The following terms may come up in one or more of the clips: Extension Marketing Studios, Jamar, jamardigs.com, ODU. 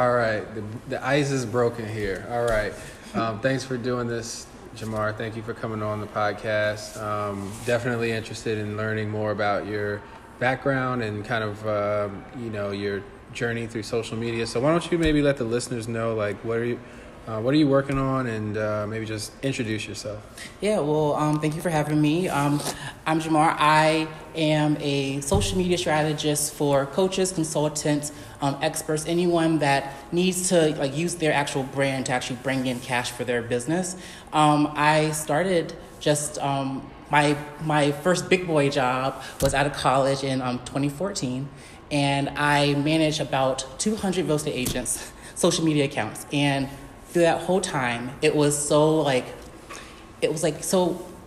All right. The ice is broken here. All right. Thanks for doing this, Jamar. Thank you for coming on the podcast. Definitely interested in learning more about your background and kind of, your journey through social media. So why don't you maybe let the listeners know, like, what are you working on, and maybe just introduce yourself. Yeah, well, thank you for having me. I'm Jamar. I am a social media strategist for coaches, consultants, experts, anyone that needs to use their actual brand to actually bring in cash for their business. I started just my first big boy job was out of college in 2014, and I managed about 200 real estate agents' social media accounts. And through that whole time, it was so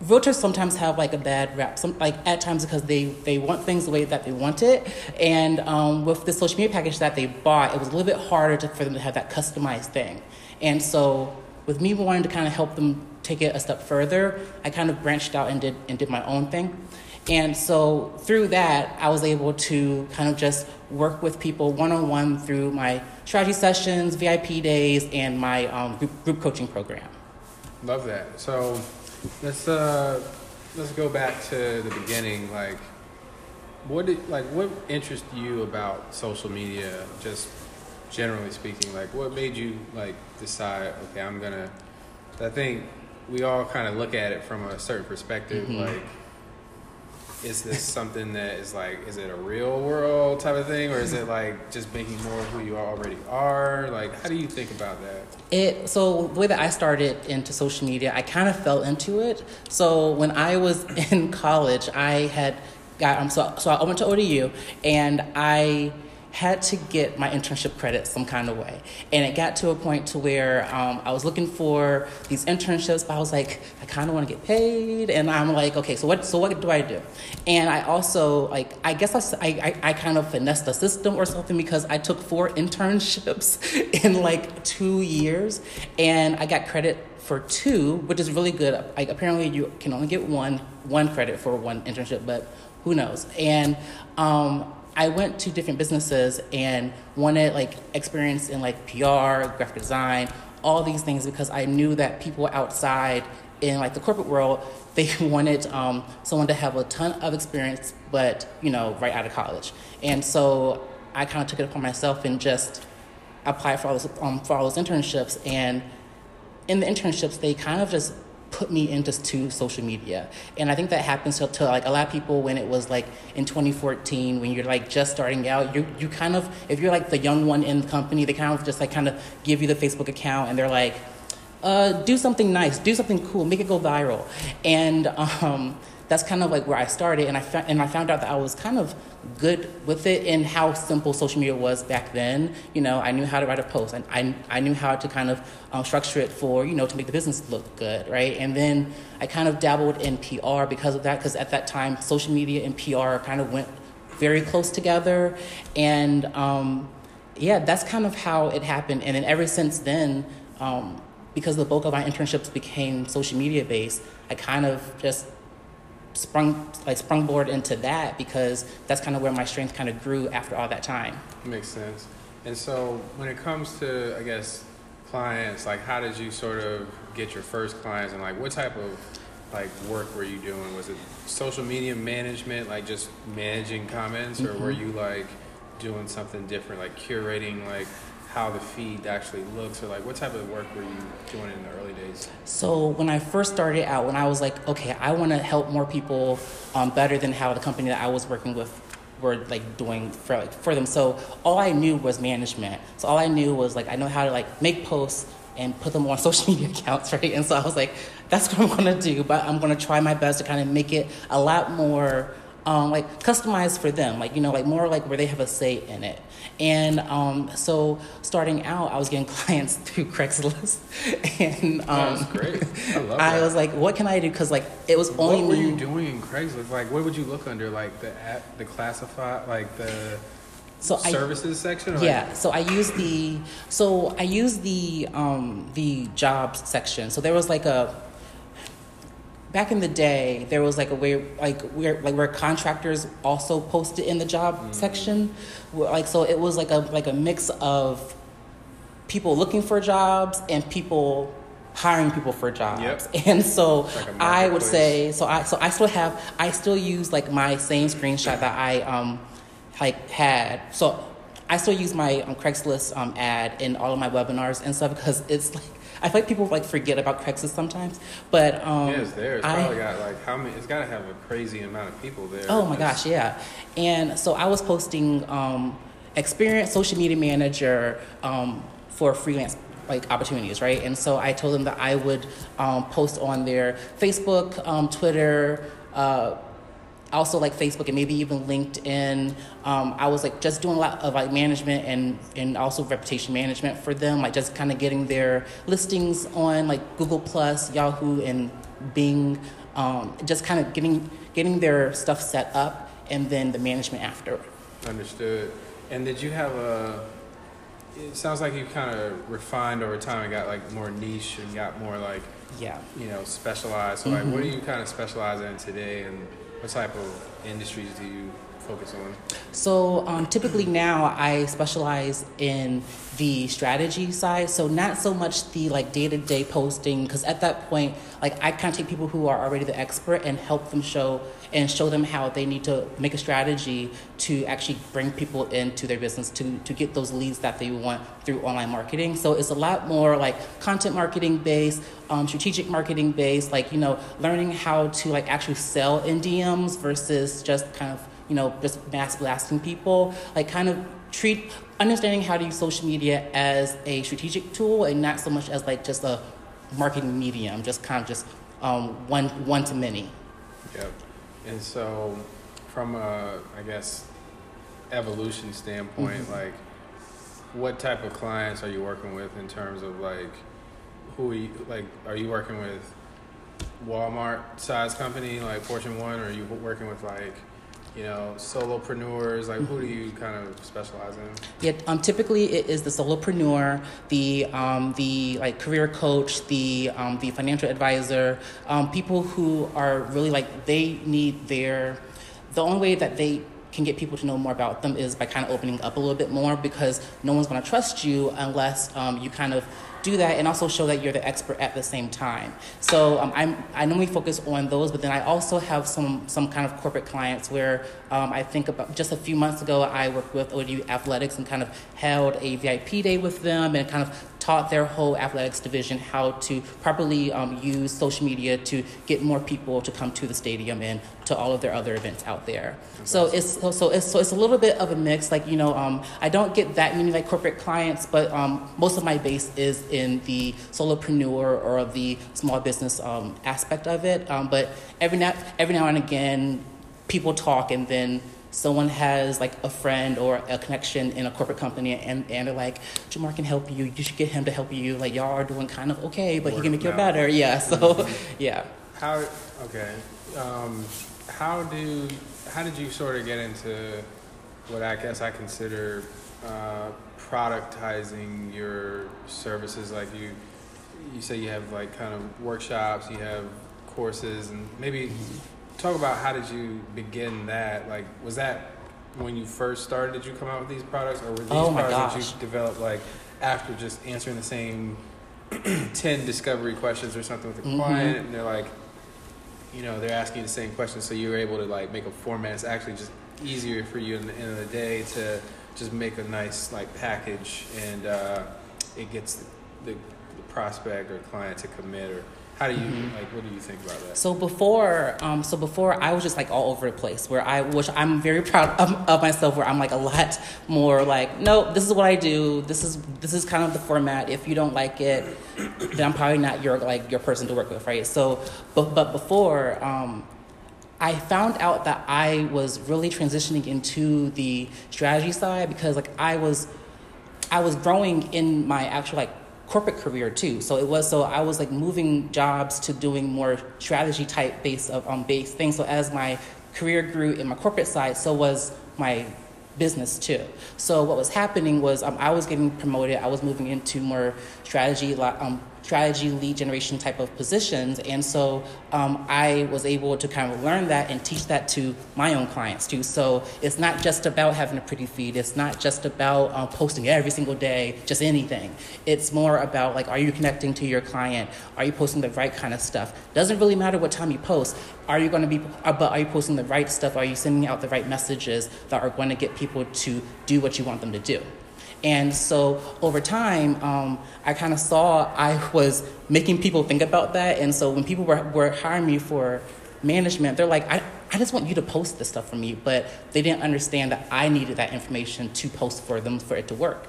realtors sometimes have a bad rap, at times, because they want things the way that they want it. And with the social media package that they bought, it was a little bit harder for them to have that customized thing. And so with me wanting to kind of help them take it a step further, I kind of branched out and did my own thing. And so through that, I was able to kind of just work with people one-on-one through my strategy sessions, VIP days, and my group coaching program. Love that. So let's go back to the beginning. What interests you about social media, just generally speaking? What made you decide, okay, I'm gonna? I think we all kind of look at it from a certain perspective, mm-hmm. Is this something that is is it a real world type of thing, or is it just making more of who you already are? How do you think about that? So the way that I started into social media, I kind of fell into it. So when I was in college, I had got so I went to ODU, and I had to get my internship credits some kind of way. And it got to a point to where I was looking for these internships, but I was like, I kind of want to get paid. And I'm like, okay, so what do I do? And I also, I guess I kind of finessed the system or something, because I took 4 internships in 2 years, and I got credit for 2, which is really good. Apparently you can only get one credit for one internship, but who knows? And I went to different businesses and wanted experience in PR, graphic design, all these things, because I knew that people outside in the corporate world, they wanted someone to have a ton of experience, but right out of college. And so I kind of took it upon myself and just applied for all those internships. And in the internships, they kind of just put me into social media. And I think that happens to a lot of people when it was in 2014, when you're just starting out, you kind of, if you're the young one in the company, they kind of just kind of give you the Facebook account, and they're like, do something nice, do something cool, make it go viral. And that's kind of where I started. And I found out that I was kind of good with it, and how simple social media was back then. I knew how to write a post, and I knew how to kind of structure it for, to make the business look good, right? And then I kind of dabbled in PR because of that, because at that time, social media and PR kind of went very close together. And that's kind of how it happened. And then ever since then, because the bulk of my internships became social media based, I kind of just sprungboard into that, because that's kind of where my strength kind of grew after all that time. Makes sense. And so when it comes to, I guess, clients, how did you sort of get your first clients, and what type of work were you doing? Was it social media management, just managing comments, or mm-hmm. were you doing something different, curating how the feed actually looks, or what type of work were you doing in the early days? So when I first started out, when I was okay, I want to help more people better than how the company that I was working with were doing for them. So all I knew was management. So all I knew was I know how to make posts and put them on social media accounts, right? And so I was like, that's what I'm going to do, but I'm going to try my best to kind of make it a lot more customized for them, more where they have a say in it. And so starting out, I was getting clients through Craigslist, and that's great. I love that. I was like, what can I do? Because it was only what were you doing in Craigslist? What would you look under? The classified, the services section? So I used the jobs section. So there was back in the day, there was a way, where contractors also posted in the job mm-hmm. section, so it was a mix of people looking for jobs and people hiring people for jobs. Yep. And so like I would say, I still use like my same screenshot that I like had. So I still use my Craigslist ad in all of my webinars and stuff, because it's like, I feel like people like forget about Craigslist sometimes, but it's there. It's probably got like how many? It's got to have a crazy amount of people there. Oh my gosh, yeah. And so I was posting experienced social media manager for freelance like opportunities, right? And so I told them that I would post on their Facebook, Twitter, also like Facebook and maybe even LinkedIn. I was like just doing a lot of like management and also reputation management for them, like just kind of getting their listings on like Google Plus, Yahoo, and Bing, just kind of getting their stuff set up, and then the management after. Understood. And did you have it sounds like you kind of refined over time and got like more niche and got more like, yeah, you know, specialized. So like, what do you kind of specialize in today, and what type of industries do you focus on? So typically now I specialize in the strategy side. So not so much the like day-to-day posting, because at that point, like I kind of take people who are already the expert and help them show them how they need to make a strategy to actually bring people into their business to get those leads that they want through online marketing. So it's a lot more like content marketing based, strategic marketing based, like, you know, learning how to like actually sell in DMs versus just kind of, you know, just mass blasting people, like kind of understanding how to use social media as a strategic tool and not so much as like just a marketing medium, just kind of just one to many. Yep. And so from a, I guess, evolution standpoint, like what type of clients are you working with in terms of like, are you working with Walmart size company, like Fortune 1, or are you working with like, you know, solopreneurs, like who do you kind of specialize in? Yeah, typically it is the solopreneur, the like career coach, the financial advisor, people who are really like they need the only way that they can get people to know more about them is by kind of opening up a little bit more, because no one's going to trust you unless you kind of do that and also show that you're the expert at the same time. So I normally focus on those, but then I also have some kind of corporate clients where I think about just a few months ago, I worked with ODU Athletics and kind of held a VIP day with them and kind of taught their whole athletics division how to properly use social media to get more people to come to the stadium and to all of their other events out there. That's so it's a little bit of a mix. Like, you know, I don't get that many like corporate clients, but most of my base is in the solopreneur or the small business aspect of it. But every now and again, people talk, and then someone has like a friend or a connection in a corporate company and they're like, Jamar can help you. You should get him to help you. Like y'all are doing kind of okay, but he can make you better. Yeah. So, yeah. How did you sort of get into what I guess I consider productizing your services? Like you say you have like kind of workshops, you have courses, and maybe talk about how did you begin that? Like, was that when you first started? Did you come out with these products, or were these products that you developed like after just answering the same 10 discovery questions or something with a client, and they're like, you know, they're asking you the same questions, so you were able to like make a format that's actually just easier for you in the end of the day to just make a nice like package, and it gets the prospect or client to commit? Or how do you, like, what do you think about that? So before I was just like all over the place, which I'm very proud of myself, where I'm like a lot more like, no, this is what I do. This is kind of the format. If you don't like it, then I'm probably not your person to work with. Right. So, but before, I found out that I was really transitioning into the strategy side, because like I was growing in my actual like corporate career too. So I was like moving jobs to doing more strategy type based things. So as my career grew in my corporate side, so was my business too. So what was happening was I was getting promoted. I was moving into more strategy strategy, lead generation type of positions. And so I was able to kind of learn that and teach that to my own clients too. So it's not just about having a pretty feed. It's not just about posting every single day, just anything. It's more about like, are you connecting to your client? Are you posting the right kind of stuff? Doesn't really matter what time you post. Are you posting the right stuff? Are you sending out the right messages that are going to get people to do what you want them to do? And so over time, I kind of saw I was making people think about that. And so when people were hiring me for management, they're like, I just want you to post this stuff for me. But they didn't understand that I needed that information to post for them for it to work.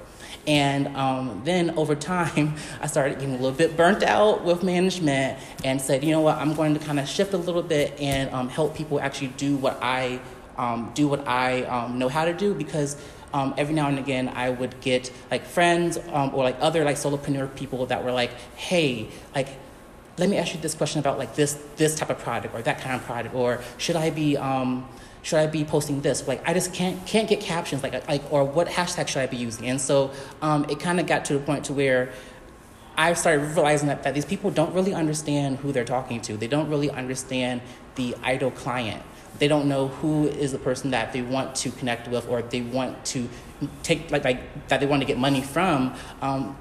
And then over time, I started getting a little bit burnt out with management and said, you know what, I'm going to kind of shift a little bit and help people actually do what I know how to do. Because every now and again, I would get like friends or like other like solopreneur people that were like, hey, like, let me ask you this question about like this type of product or that kind of product, or should I be posting this? Like, I just can't get captions, like or what hashtag should I be using? And so it kind of got to the point to where I started realizing that these people don't really understand who they're talking to. They don't really understand the ideal client. They don't know who is the person that they want to connect with, or they want to take like that they want to get money from,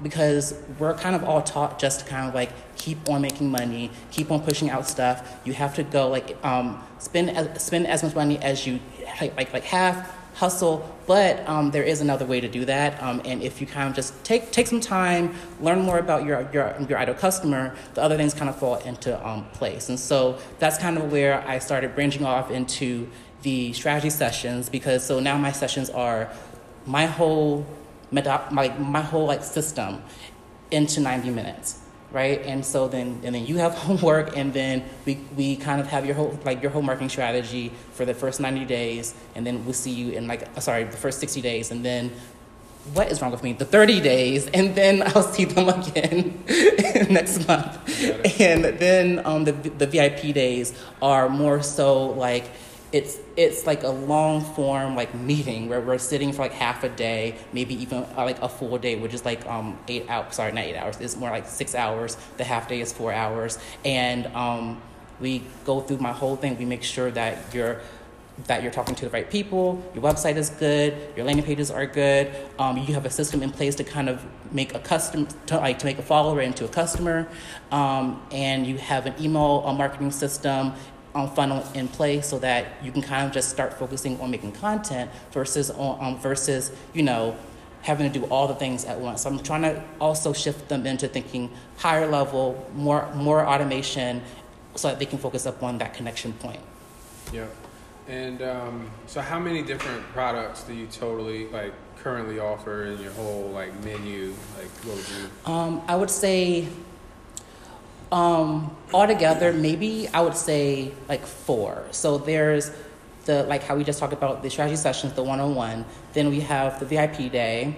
because we're kind of all taught just to kind of like keep on making money, keep on pushing out stuff. You have to go like spend as much money as you like have, hustle. But there is another way to do that, and if you kind of just take some time, learn more about your ideal customer, the other things kind of fall into place. And so that's kind of where I started branching off into the strategy sessions, because so now my sessions are my whole my whole system into 90 minutes. Right, and so then you have homework, and then we kind of have your whole marketing strategy for the first 90 days, and then we'll see you in the first 60 days, and then what is wrong with me? The 30 days, and then I'll see them again next month, and then the VIP days are more so like. It's like a long form like meeting where we're sitting for like half a day, maybe even like a full day, which is like 8 hours. Sorry, not 8 hours. It's more like 6 hours. The half day is 4 hours, and we go through my whole thing. We make sure that you're talking to the right people, your website is good, your landing pages are good, you have a system in place to kind of make a follower into a customer, and you have an email marketing system. Funnel in place so that you can kind of just start focusing on making content versus you know having to do all the things at once. So I'm trying to also shift them into thinking higher level, more automation, so that they can focus up on that connection point. Yeah, and so how many different products do you totally like currently offer in your whole like menu? Like what would you? I would say. Altogether, maybe I would say like 4. So there's the like how we just talked about the strategy sessions, the one-on-one. Then we have the VIP day,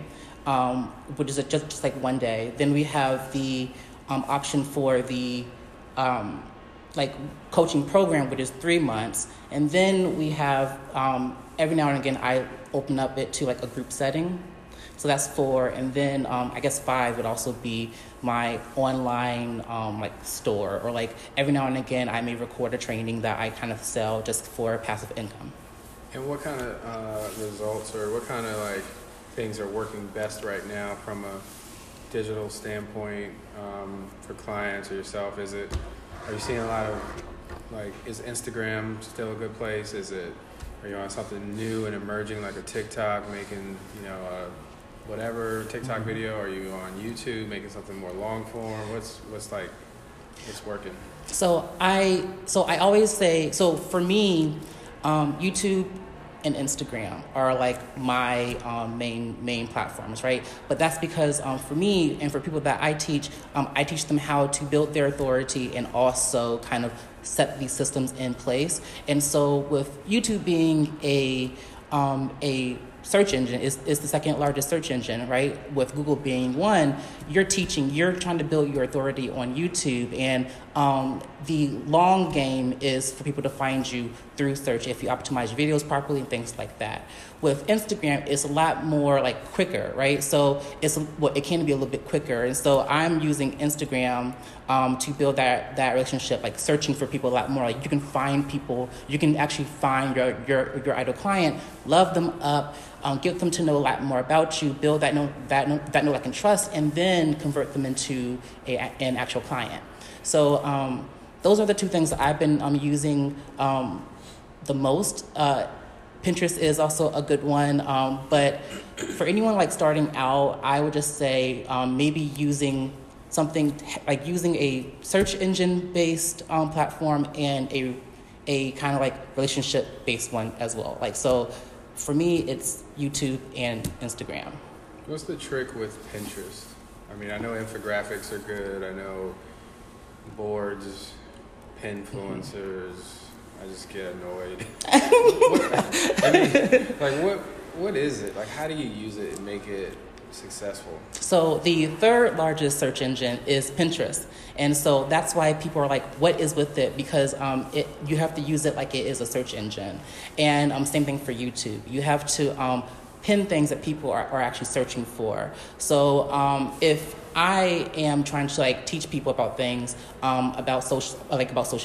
which is just like one day. Then we have the option for the like coaching program, which is 3 months. And then we have every now and again I open up it to like a group setting. So that's 4, and then I guess 5 would also be my online like store, or like every now and again I may record a training that I kind of sell just for passive income. And what kind of results or what kind of like things are working best right now from a digital standpoint for clients or yourself? Are you seeing a lot of like, is Instagram still a good place? Are you on something new and emerging like a TikTok making whatever TikTok video? Are you on YouTube making something more long form? What's working? So I always say, so for me, YouTube and Instagram are like my main platforms, right? But that's because for me and for people that I teach them how to build their authority and also kind of set these systems in place. And so with YouTube being a search engine is the second largest search engine, right? With Google being one, you're teaching, you're trying to build your authority on YouTube, and the long game is for people to find you through search if you optimize your videos properly and things like that. With Instagram, it's a lot more like quicker, right? So it can be a little bit quicker, and so I'm using Instagram to build that relationship, like searching for people a lot more. Like you can find people, you can actually find your ideal client, love them up, get them to know a lot more about you, build that know, like, and trust, and then convert them into an actual client. So those are the two things that I've been using the most. Pinterest is also a good one, but for anyone like starting out, I would just say maybe using something like using a search engine based platform and a kind of like relationship based one as well. Like, so for me, it's YouTube and Instagram. What's the trick with Pinterest? I mean, I know infographics are good. I know boards, pinfluencers. Mm-hmm. I just get annoyed. What is it? Like, how do you use it and make it successful? So the third largest search engine is Pinterest. And so that's why people are like, what is with it? Because you have to use it like it is a search engine. And same thing for YouTube. You have to pin things that people are actually searching for. So if I am trying to like teach people about things about social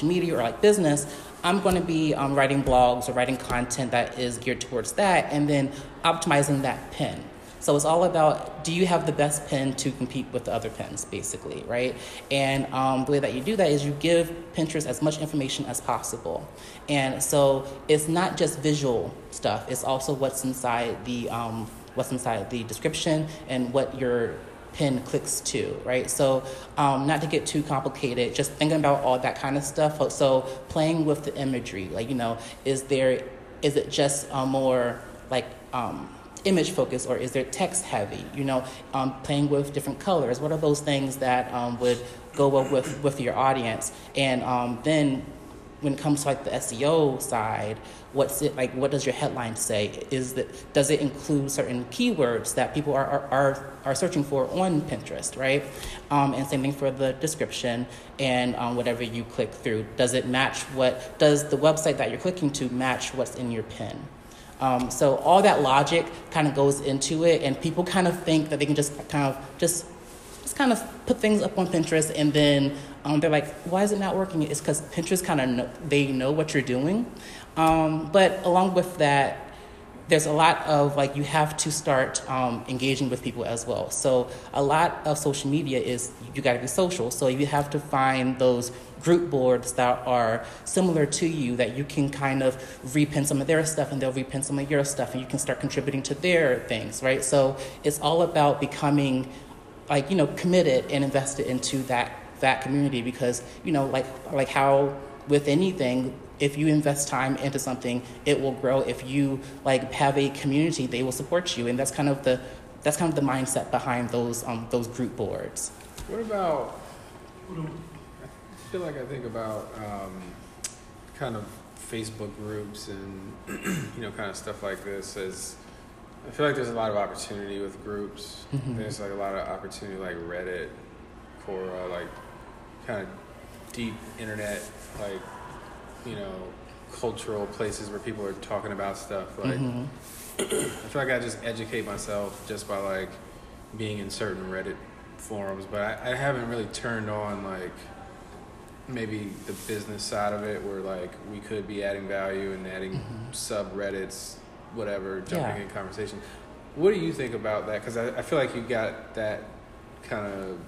media or like business, I'm going to be writing blogs or writing content that is geared towards that, and then optimizing that pin. So it's all about, do you have the best pin to compete with the other pins, basically, right? And the way that you do that is you give Pinterest as much information as possible. And so it's not just visual stuff; it's also what's inside the description and what your pin clicks to, right? So not to get too complicated, just thinking about all that kind of stuff. So playing with the imagery, like, you know, is it just more like image focused, or is there text heavy? You know, playing with different colors. What are those things that would go well with your audience? And then when it comes to like the SEO side, what does your headline say? Does it include certain keywords that people are searching for on Pinterest, right? And same thing for the description and whatever you click through. Does the website that you're clicking to match what's in your pin? So all that logic kind of goes into it, and people kind of think that they can just put things up on Pinterest, and then they're like, why is it not working? It's because Pinterest they know what you're doing. But along with that, there's a lot of, like, you have to start engaging with people as well. So a lot of social media is, you got to be social. So you have to find those group boards that are similar to you, that you can kind of repin some of their stuff and they'll repin some of your stuff, and you can start contributing to their things, right? So it's all about becoming, like, you know, committed and invested into that community, because, you know, like how with anything, if you invest time into something, it will grow. If you like have a community, they will support you, and that's kind of the mindset behind those group boards. What about? I feel like I think about kind of Facebook groups and, you know, kind of stuff like this. I feel like there's a lot of opportunity with groups. Mm-hmm. There's like a lot of opportunity, like Reddit, Quora, like kind of deep internet, like, you know, cultural places where people are talking about stuff. Like, mm-hmm. I feel like I just educate myself just by like being in certain Reddit forums, but I haven't really turned on like maybe the business side of it, where like we could be adding value and adding mm-hmm. subreddits, whatever, jumping in conversation. What do you think about that? Because I feel like you got that kind of,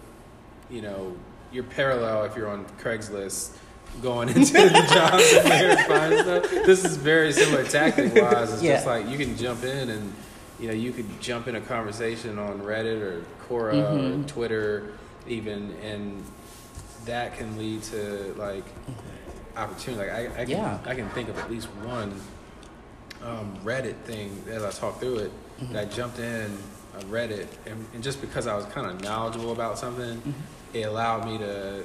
you know, you're parallel if you're on Craigslist going into the jobs and there finding stuff. This is very similar tactic wise. It's just like you can jump in and, you know, you could jump in a conversation on Reddit or Quora mm-hmm. or Twitter even, and that can lead to like opportunity. Like I can think of at least one Reddit thing as I talked through it mm-hmm. that I jumped in on Reddit, and just because I was kind of knowledgeable about something, mm-hmm. it allowed me to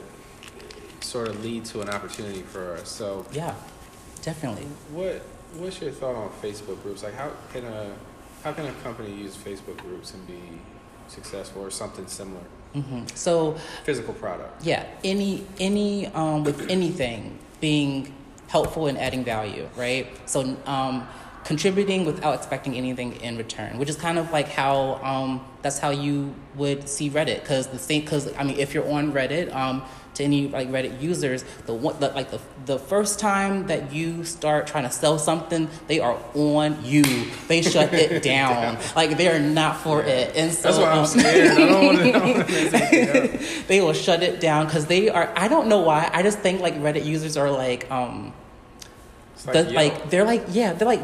sort of lead to an opportunity for us. So yeah, definitely. What's your thought on Facebook groups? Like, how can a How can a company use Facebook groups and be successful or something similar? Mm-hmm. So physical product. Yeah, any with anything being helpful and adding value, right? So contributing without expecting anything in return, which is kind of like how that's how you would see Reddit, because I mean, if you're on Reddit, to any like Reddit users, the first time that you start trying to sell something, they are on you. They shut it down. Like, they are not for it. And so that's why I'm scared. I don't want to know. They will shut it down because they are. I don't know why. I just think like Reddit users are like. They're like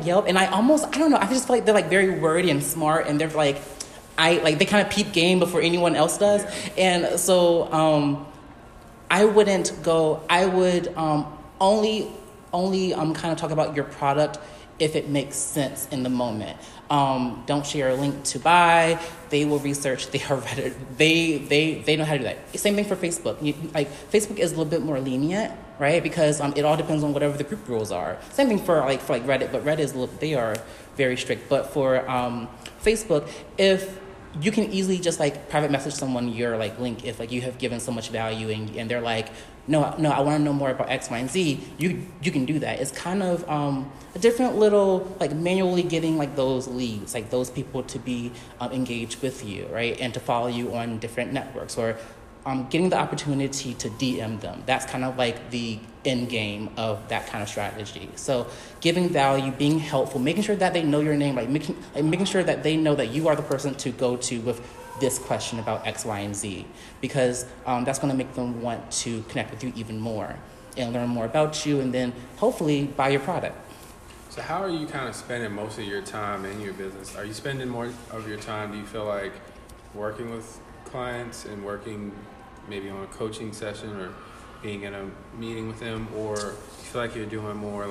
Yelp, and I don't know. I just feel like they're like very wordy and smart, and they're like, they kind of peep game before anyone else does, and so. I wouldn't go. I would only kind of talk about your product if it makes sense in the moment. Don't share a link to buy. They will research. They are Reddit. They know how to do that. Same thing for Facebook. Facebook is a little bit more lenient, right? Because it all depends on whatever the group rules are. Same thing for Reddit, but Reddit is they are very strict. But for Facebook, if you can easily just private message someone your link if you have given so much value and they're like, no, I want to know more about X, Y, and Z. You can do that. It's kind of a different little manually getting those leads, those people to be engaged with you, right, and to follow you on different networks or getting the opportunity to DM them. That's kind of the end game of that kind of strategy. So giving value, being helpful, making sure that they know your name, making sure that they know that you are the person to go to with this question about X, Y, and Z, because that's going to make them want to connect with you even more and learn more about you and then hopefully buy your product. So how are you kind of spending most of your time in your business? Are you spending more of your time, do you feel like, working with clients and working maybe on a coaching session or being in a meeting with them, or do you feel like you're doing more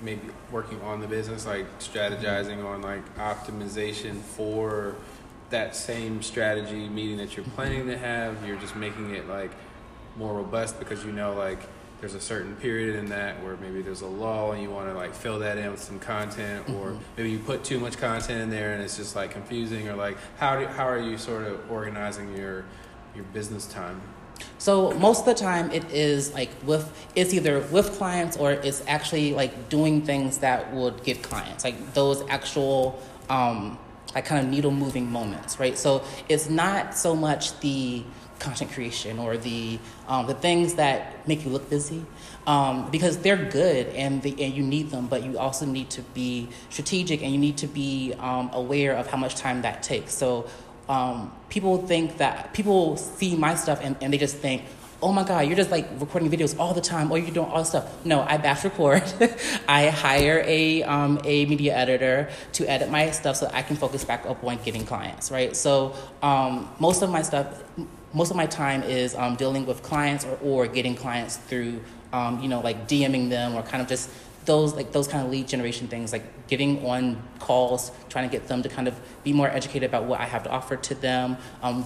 maybe working on the business, strategizing mm-hmm. on optimization for that same strategy meeting that you're planning mm-hmm. to have? You're just making it more robust because there's a certain period in that where maybe there's a lull and you want to fill that in with some content, or mm-hmm. maybe you put too much content in there and it's just confusing, or how are you sort of organizing your business time? So most of the time it is it's either with clients or it's actually doing things that would get clients, those actual kind of needle moving moments, right? So it's not so much the content creation or the things that make you look busy, because they're good and you need them, but you also need to be strategic and you need to be aware of how much time that takes. So people see my stuff and they just think, oh my God, you're just recording videos all the time, or you're doing all this stuff. No, I batch record. I hire a media editor to edit my stuff so I can focus back up on getting clients, right? So most of my time is dealing with clients or getting clients through, DMing them, or kind of just those kind of lead generation things, getting on calls, trying to get them to kind of be more educated about what I have to offer to them,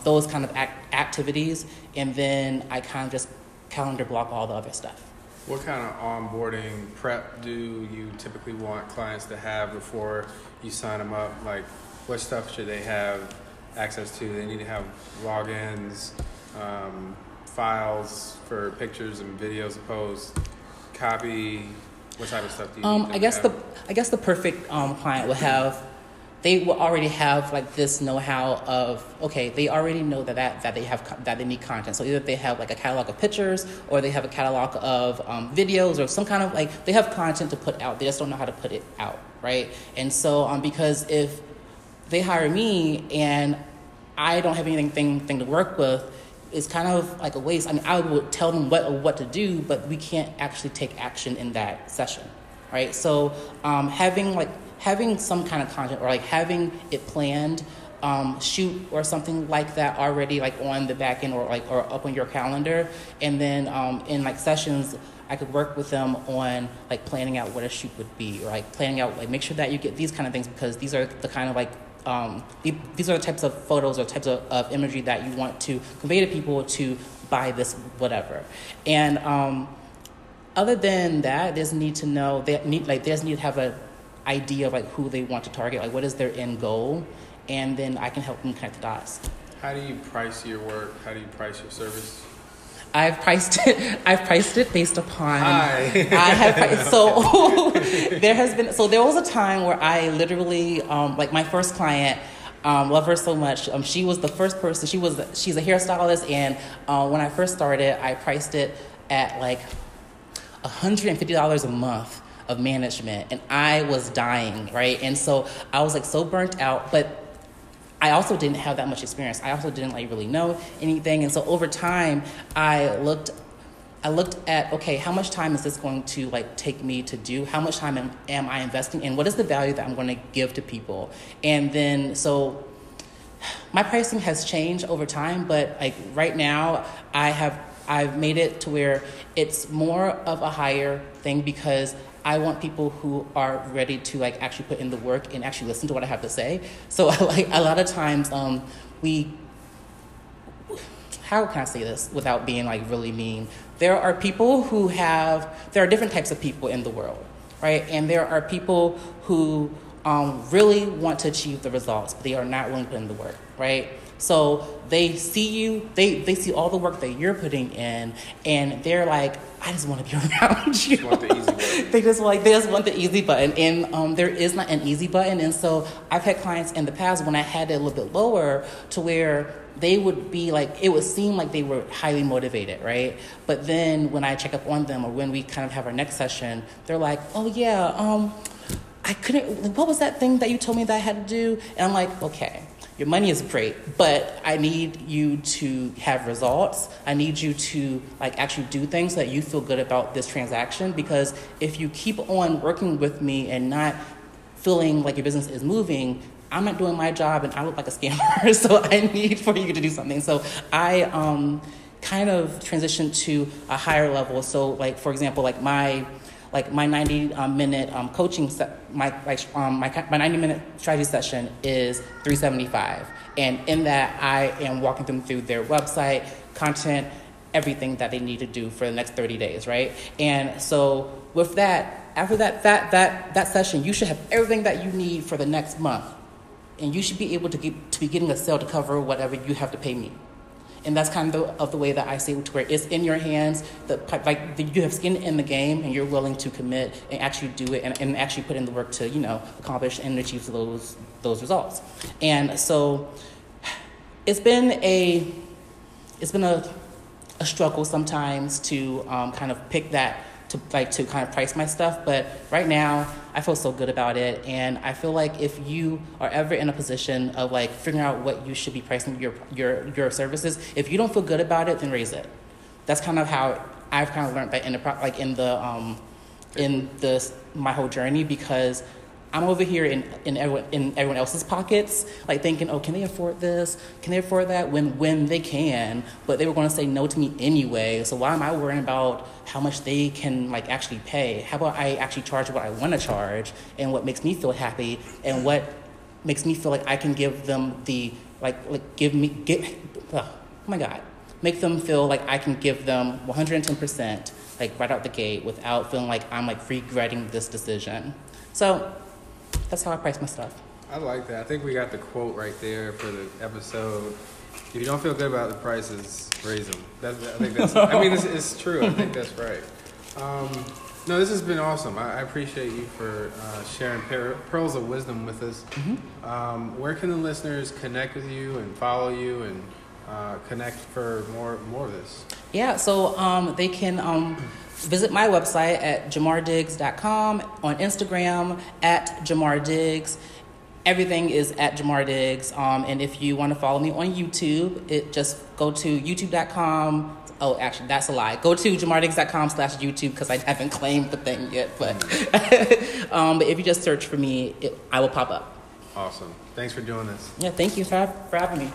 those kind of activities. And then I kind of just calendar block all the other stuff. What kind of onboarding prep do you typically want clients to have before you sign them up? What stuff should they have access to? They need to have logins, files for pictures and videos of posts, copy. What type of stuff do you need? I guess the perfect client will have. They will already have this know-how of, okay, they already know that they need content. So either they have a catalog of pictures, or they have a catalog of videos, or some kind of they have content to put out. They just don't know how to put it out, right? And so because if they hire me and I don't have anything to work with, it's kind of a waste. I mean, I would tell them what to do, but we can't actually take action in that session, right? So having some kind of content, or having it planned, shoot or something like that already on the back end, or up on your calendar, and then in sessions, I could work with them on planning out what a shoot would be, or planning out make sure that you get these kind of things, because these are the kind of these are the types of photos or types of imagery that you want to convey to people to buy this whatever. And other than that, they just need to have idea of like who they want to target, like what is their end goal, and then I can help them connect the dots. How do you price your work? How do you price your service? I've priced it based upon. There was a time where I literally like my first client. Love her so much. She was the first person. She's a hairstylist, and when I first started, I priced it at like $150 a month of management, and I was dying, right? And so I was like so burnt out, but I also didn't have that much experience. I also didn't like really know anything, and so over time, I looked at, okay, how much time is this going to like take me to do? How much time am I investing in? What is the value that I'm going to give to people? And then, so my pricing has changed over time, but like right now I've made it to where it's more of a higher thing because I want people who are ready to like actually put in the work and actually listen to what I have to say. So like a lot of times how can I say this without being like really mean? There are different types of people in the world, right? And there are people who really want to achieve the results, but they are not willing to put in the work, right? So they see you, they see all the work that you're putting in, and they're like, I just want to be around you. Just want the easy button. They just want the easy button. And there is not an easy button. And so I've had clients in the past when I had it a little bit lower to where they would be like, it would seem like they were highly motivated, right? But then when I check up on them or when we kind of have our next session, they're like, oh yeah, I couldn't, what was that thing that you told me that I had to do? And I'm like, okay. Your money is great, but I need you to have results. I need you to like actually do things so that you feel good about this transaction, because if you keep on working with me and not feeling like your business is moving, I'm not doing my job and I look like a scammer. So I need for you to do something. So I kind of transitioned to a higher level. So like, for example, like my 90-minute coaching set, my 90-minute strategy session is $375, and in that I am walking them through their website, content, everything that they need to do for the next 30 days, right? And so with that, after that session, you should have everything that you need for the next month, and you should be able to be getting a sale to cover whatever you have to pay me. And that's kind of the way that I see it, where it's in your hands, you have skin in the game, and you're willing to commit and actually do it and actually put in the work to, accomplish and achieve those results. And so it's been a struggle sometimes to kind of pick that, to kind of price my stuff. But right now I feel so good about it. And I feel like if you are ever in a position of like figuring out what you should be pricing your services, if you don't feel good about it, then raise it. That's kind of how I've kind of learned that in my whole journey, because I'm over here in everyone else's pockets, like thinking, oh, can they afford this? Can they afford that? When they can, but they were going to say no to me anyway. So why am I worrying about how much they can like actually pay? How about I actually charge what I want to charge and what makes me feel happy and what makes me feel like I can give them the make them feel like I can give them 110% like right out the gate without feeling like I'm like regretting this decision. So. That's how I price my stuff. I like that. I think we got the quote right there for the episode. If you don't feel good about the prices, raise them. It's true. I think that's right. No, this has been awesome. I appreciate you for sharing pearls of wisdom with us. Mm-hmm. Where can the listeners connect with you and follow you and connect for more of this? Yeah, so they can... visit my website at jamardigs.com, on Instagram at jamardigs. Everything is at jamardigs. And if you want to follow me on YouTube, just go to youtube.com. Oh, actually, that's a lie. Go to jamardigs.com/YouTube because I haven't claimed the thing yet. But, but if you just search for me, I will pop up. Awesome. Thanks for doing this. Yeah, thank you for having me.